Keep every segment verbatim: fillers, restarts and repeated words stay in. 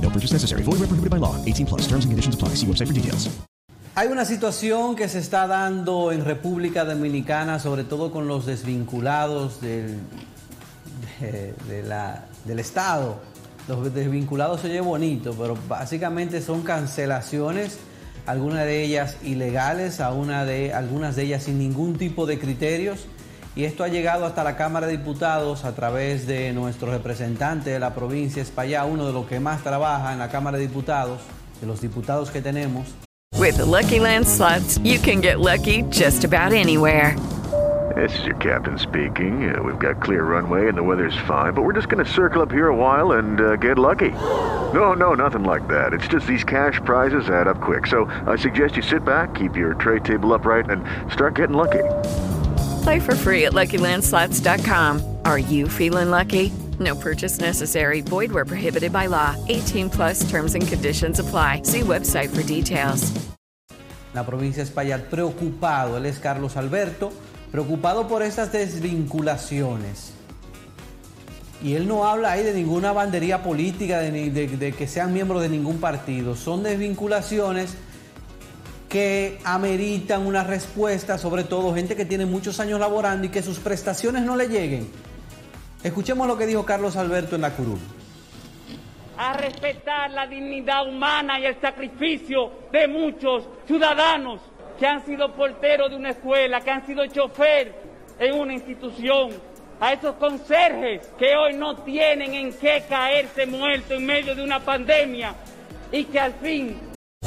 No purchase necessary. Void where prohibited by law. eighteen plus. Terms and conditions apply. See website for details. Hay una situación que se está dando en República Dominicana, sobre todo con los desvinculados del... De la, del Estado. Los desvinculados se oye bonito, pero básicamente son cancelaciones, algunas de ellas ilegales, a una de, algunas de ellas sin ningún tipo de criterios, y esto ha llegado hasta la Cámara de Diputados a través de nuestro representante de la provincia, Espaillat, uno de los que más trabaja en la Cámara de Diputados, de los diputados que tenemos. With Lucky Land Slots, you can get lucky just about anywhere. This is your captain speaking. Uh, we've got clear runway and the weather's fine, but we're just going to circle up here a while and uh, get lucky. No, no, nothing like that. It's just these cash prizes add up quick. So I suggest you sit back, keep your tray table upright, and start getting lucky. Play for free at lucky land slots dot com. Are you feeling lucky? No purchase necessary. Void where prohibited by law. eighteen plus terms and conditions apply. See website for details. La provincia de Espaillat, preocupado. Él es Carlos Alberto. Preocupado por estas desvinculaciones. Y él no habla ahí de ninguna bandería política, de, de, de que sean miembros de ningún partido. Son desvinculaciones que ameritan una respuesta, sobre todo gente que tiene muchos años laborando y que sus prestaciones no le lleguen. Escuchemos lo que dijo Carlos Alberto en la curul. A respetar la dignidad humana y el sacrificio de muchos ciudadanos que han sido porteros de una escuela, que han sido chofer en una institución, a esos conserjes que hoy no tienen en qué caerse muertos en medio de una pandemia y que al fin...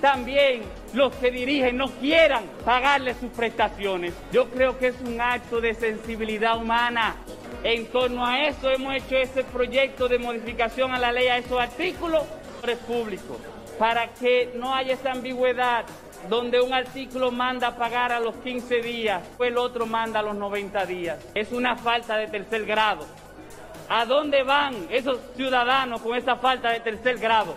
También los que dirigen no quieran pagarle sus prestaciones. Yo creo que es un acto de sensibilidad humana. En torno a eso hemos hecho ese proyecto de modificación a la ley, a esos artículos públicos, para que no haya esa ambigüedad donde un artículo manda a pagar a los quince días, pues el otro manda a los noventa días. Es una falta de tercer grado. ¿A dónde van esos ciudadanos con esa falta de tercer grado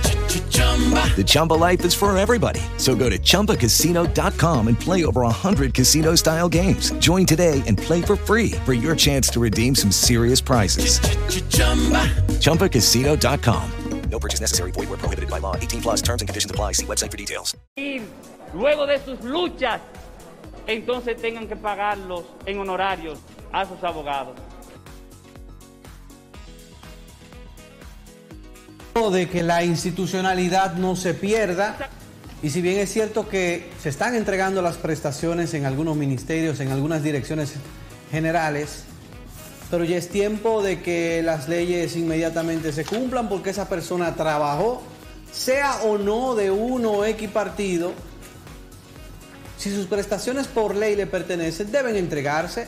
The Chumba life is for everybody. So go to chumba casino dot com and play over one hundred casino-style games. Join today and play for free for your chance to redeem some serious prizes. Ch-ch-chumba. chumba casino dot com. No purchase necessary. Void where prohibited by law. eighteen plus terms and conditions apply. See website for details. Y luego de sus luchas, entonces tengan que pagarlos en honorarios a sus abogados. De que la institucionalidad no se pierda, y si bien es cierto que se están entregando las prestaciones en algunos ministerios, en algunas direcciones generales, pero ya es tiempo de que las leyes inmediatamente se cumplan, porque esa persona trabajó, sea o no de uno o X partido. Si sus prestaciones por ley le pertenecen, deben entregarse.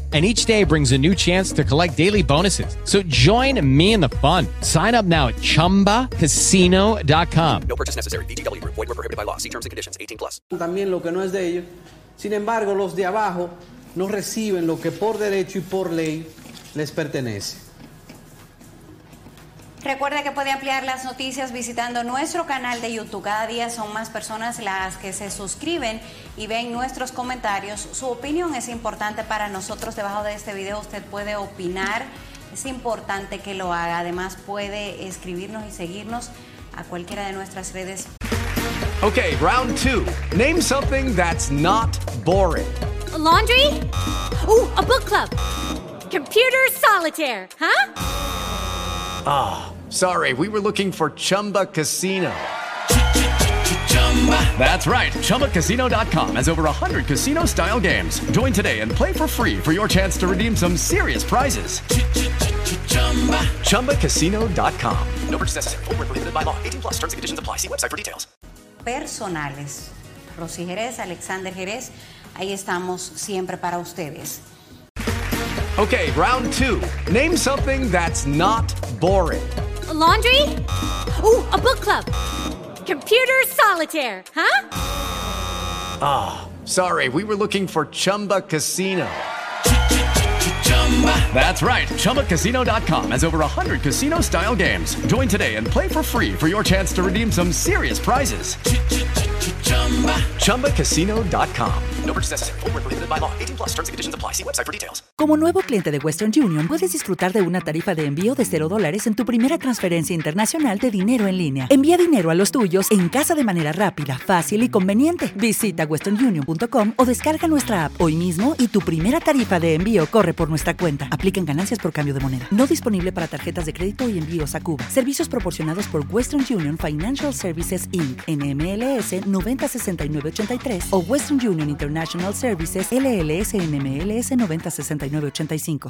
And each day brings a new chance to collect daily bonuses. So join me in the fun. Sign up now at chumba casino dot com. No purchase necessary. V G W Group. Void where prohibited by law. See terms and conditions. eighteen plus. También lo que no es de ellos. Sin embargo, los de abajo no reciben lo que por derecho y por ley les pertenece. Recuerda que puede ampliar las noticias visitando nuestro canal de YouTube. Cada día son más personas las que se suscriben y ven nuestros comentarios. Su opinión es importante para nosotros. Debajo de este video usted puede opinar. Es importante que lo haga. Además puede escribirnos y seguirnos a cualquiera de nuestras redes. Okay, round two. Name something that's not boring. A laundry? Ooh, a book club. Computer solitaire, huh? Ah, oh, sorry. We were looking for Chumba Casino. That's right. Chumba Casino dot com has over one hundred casino-style games. Join today and play for free for your chance to redeem some serious prizes. Chumba Casino dot com. No purchase necessary. Void where prohibited by law. eighteen plus. Terms and conditions apply. See website for details. Personales. Rosy Jerez, Alexander Jerez. Ahí estamos siempre para ustedes. Okay, round two. Name something that's not boring. A laundry? Ooh, a book club. Computer solitaire, huh? Ah, oh, sorry. We were looking for Chumba Casino. That's right. Chumba Casino dot com has over one hundred casino-style games. Join today and play for free for your chance to redeem some serious prizes. Chumba Casino dot com. No purchase necessary. Void where prohibited by law. eighteen plus. Terms and conditions apply. See website for details. Como nuevo cliente de Western Union, puedes disfrutar de una tarifa de envío de cero dólares en tu primera transferencia internacional de dinero en línea. Envía dinero a los tuyos en casa de manera rápida, fácil y conveniente. Visita Western Union punto com o descarga nuestra app hoy mismo y tu primera tarifa de envío corre por nuestra cuenta. Aplican ganancias por cambio de moneda. No disponible para tarjetas de crédito y envíos a Cuba. Servicios proporcionados por Western Union Financial Services incorporated. N M L S nueve cero seis nueve ocho tres o Western Union International Services L L S N M L S nueve cero seis nueve ocho cinco.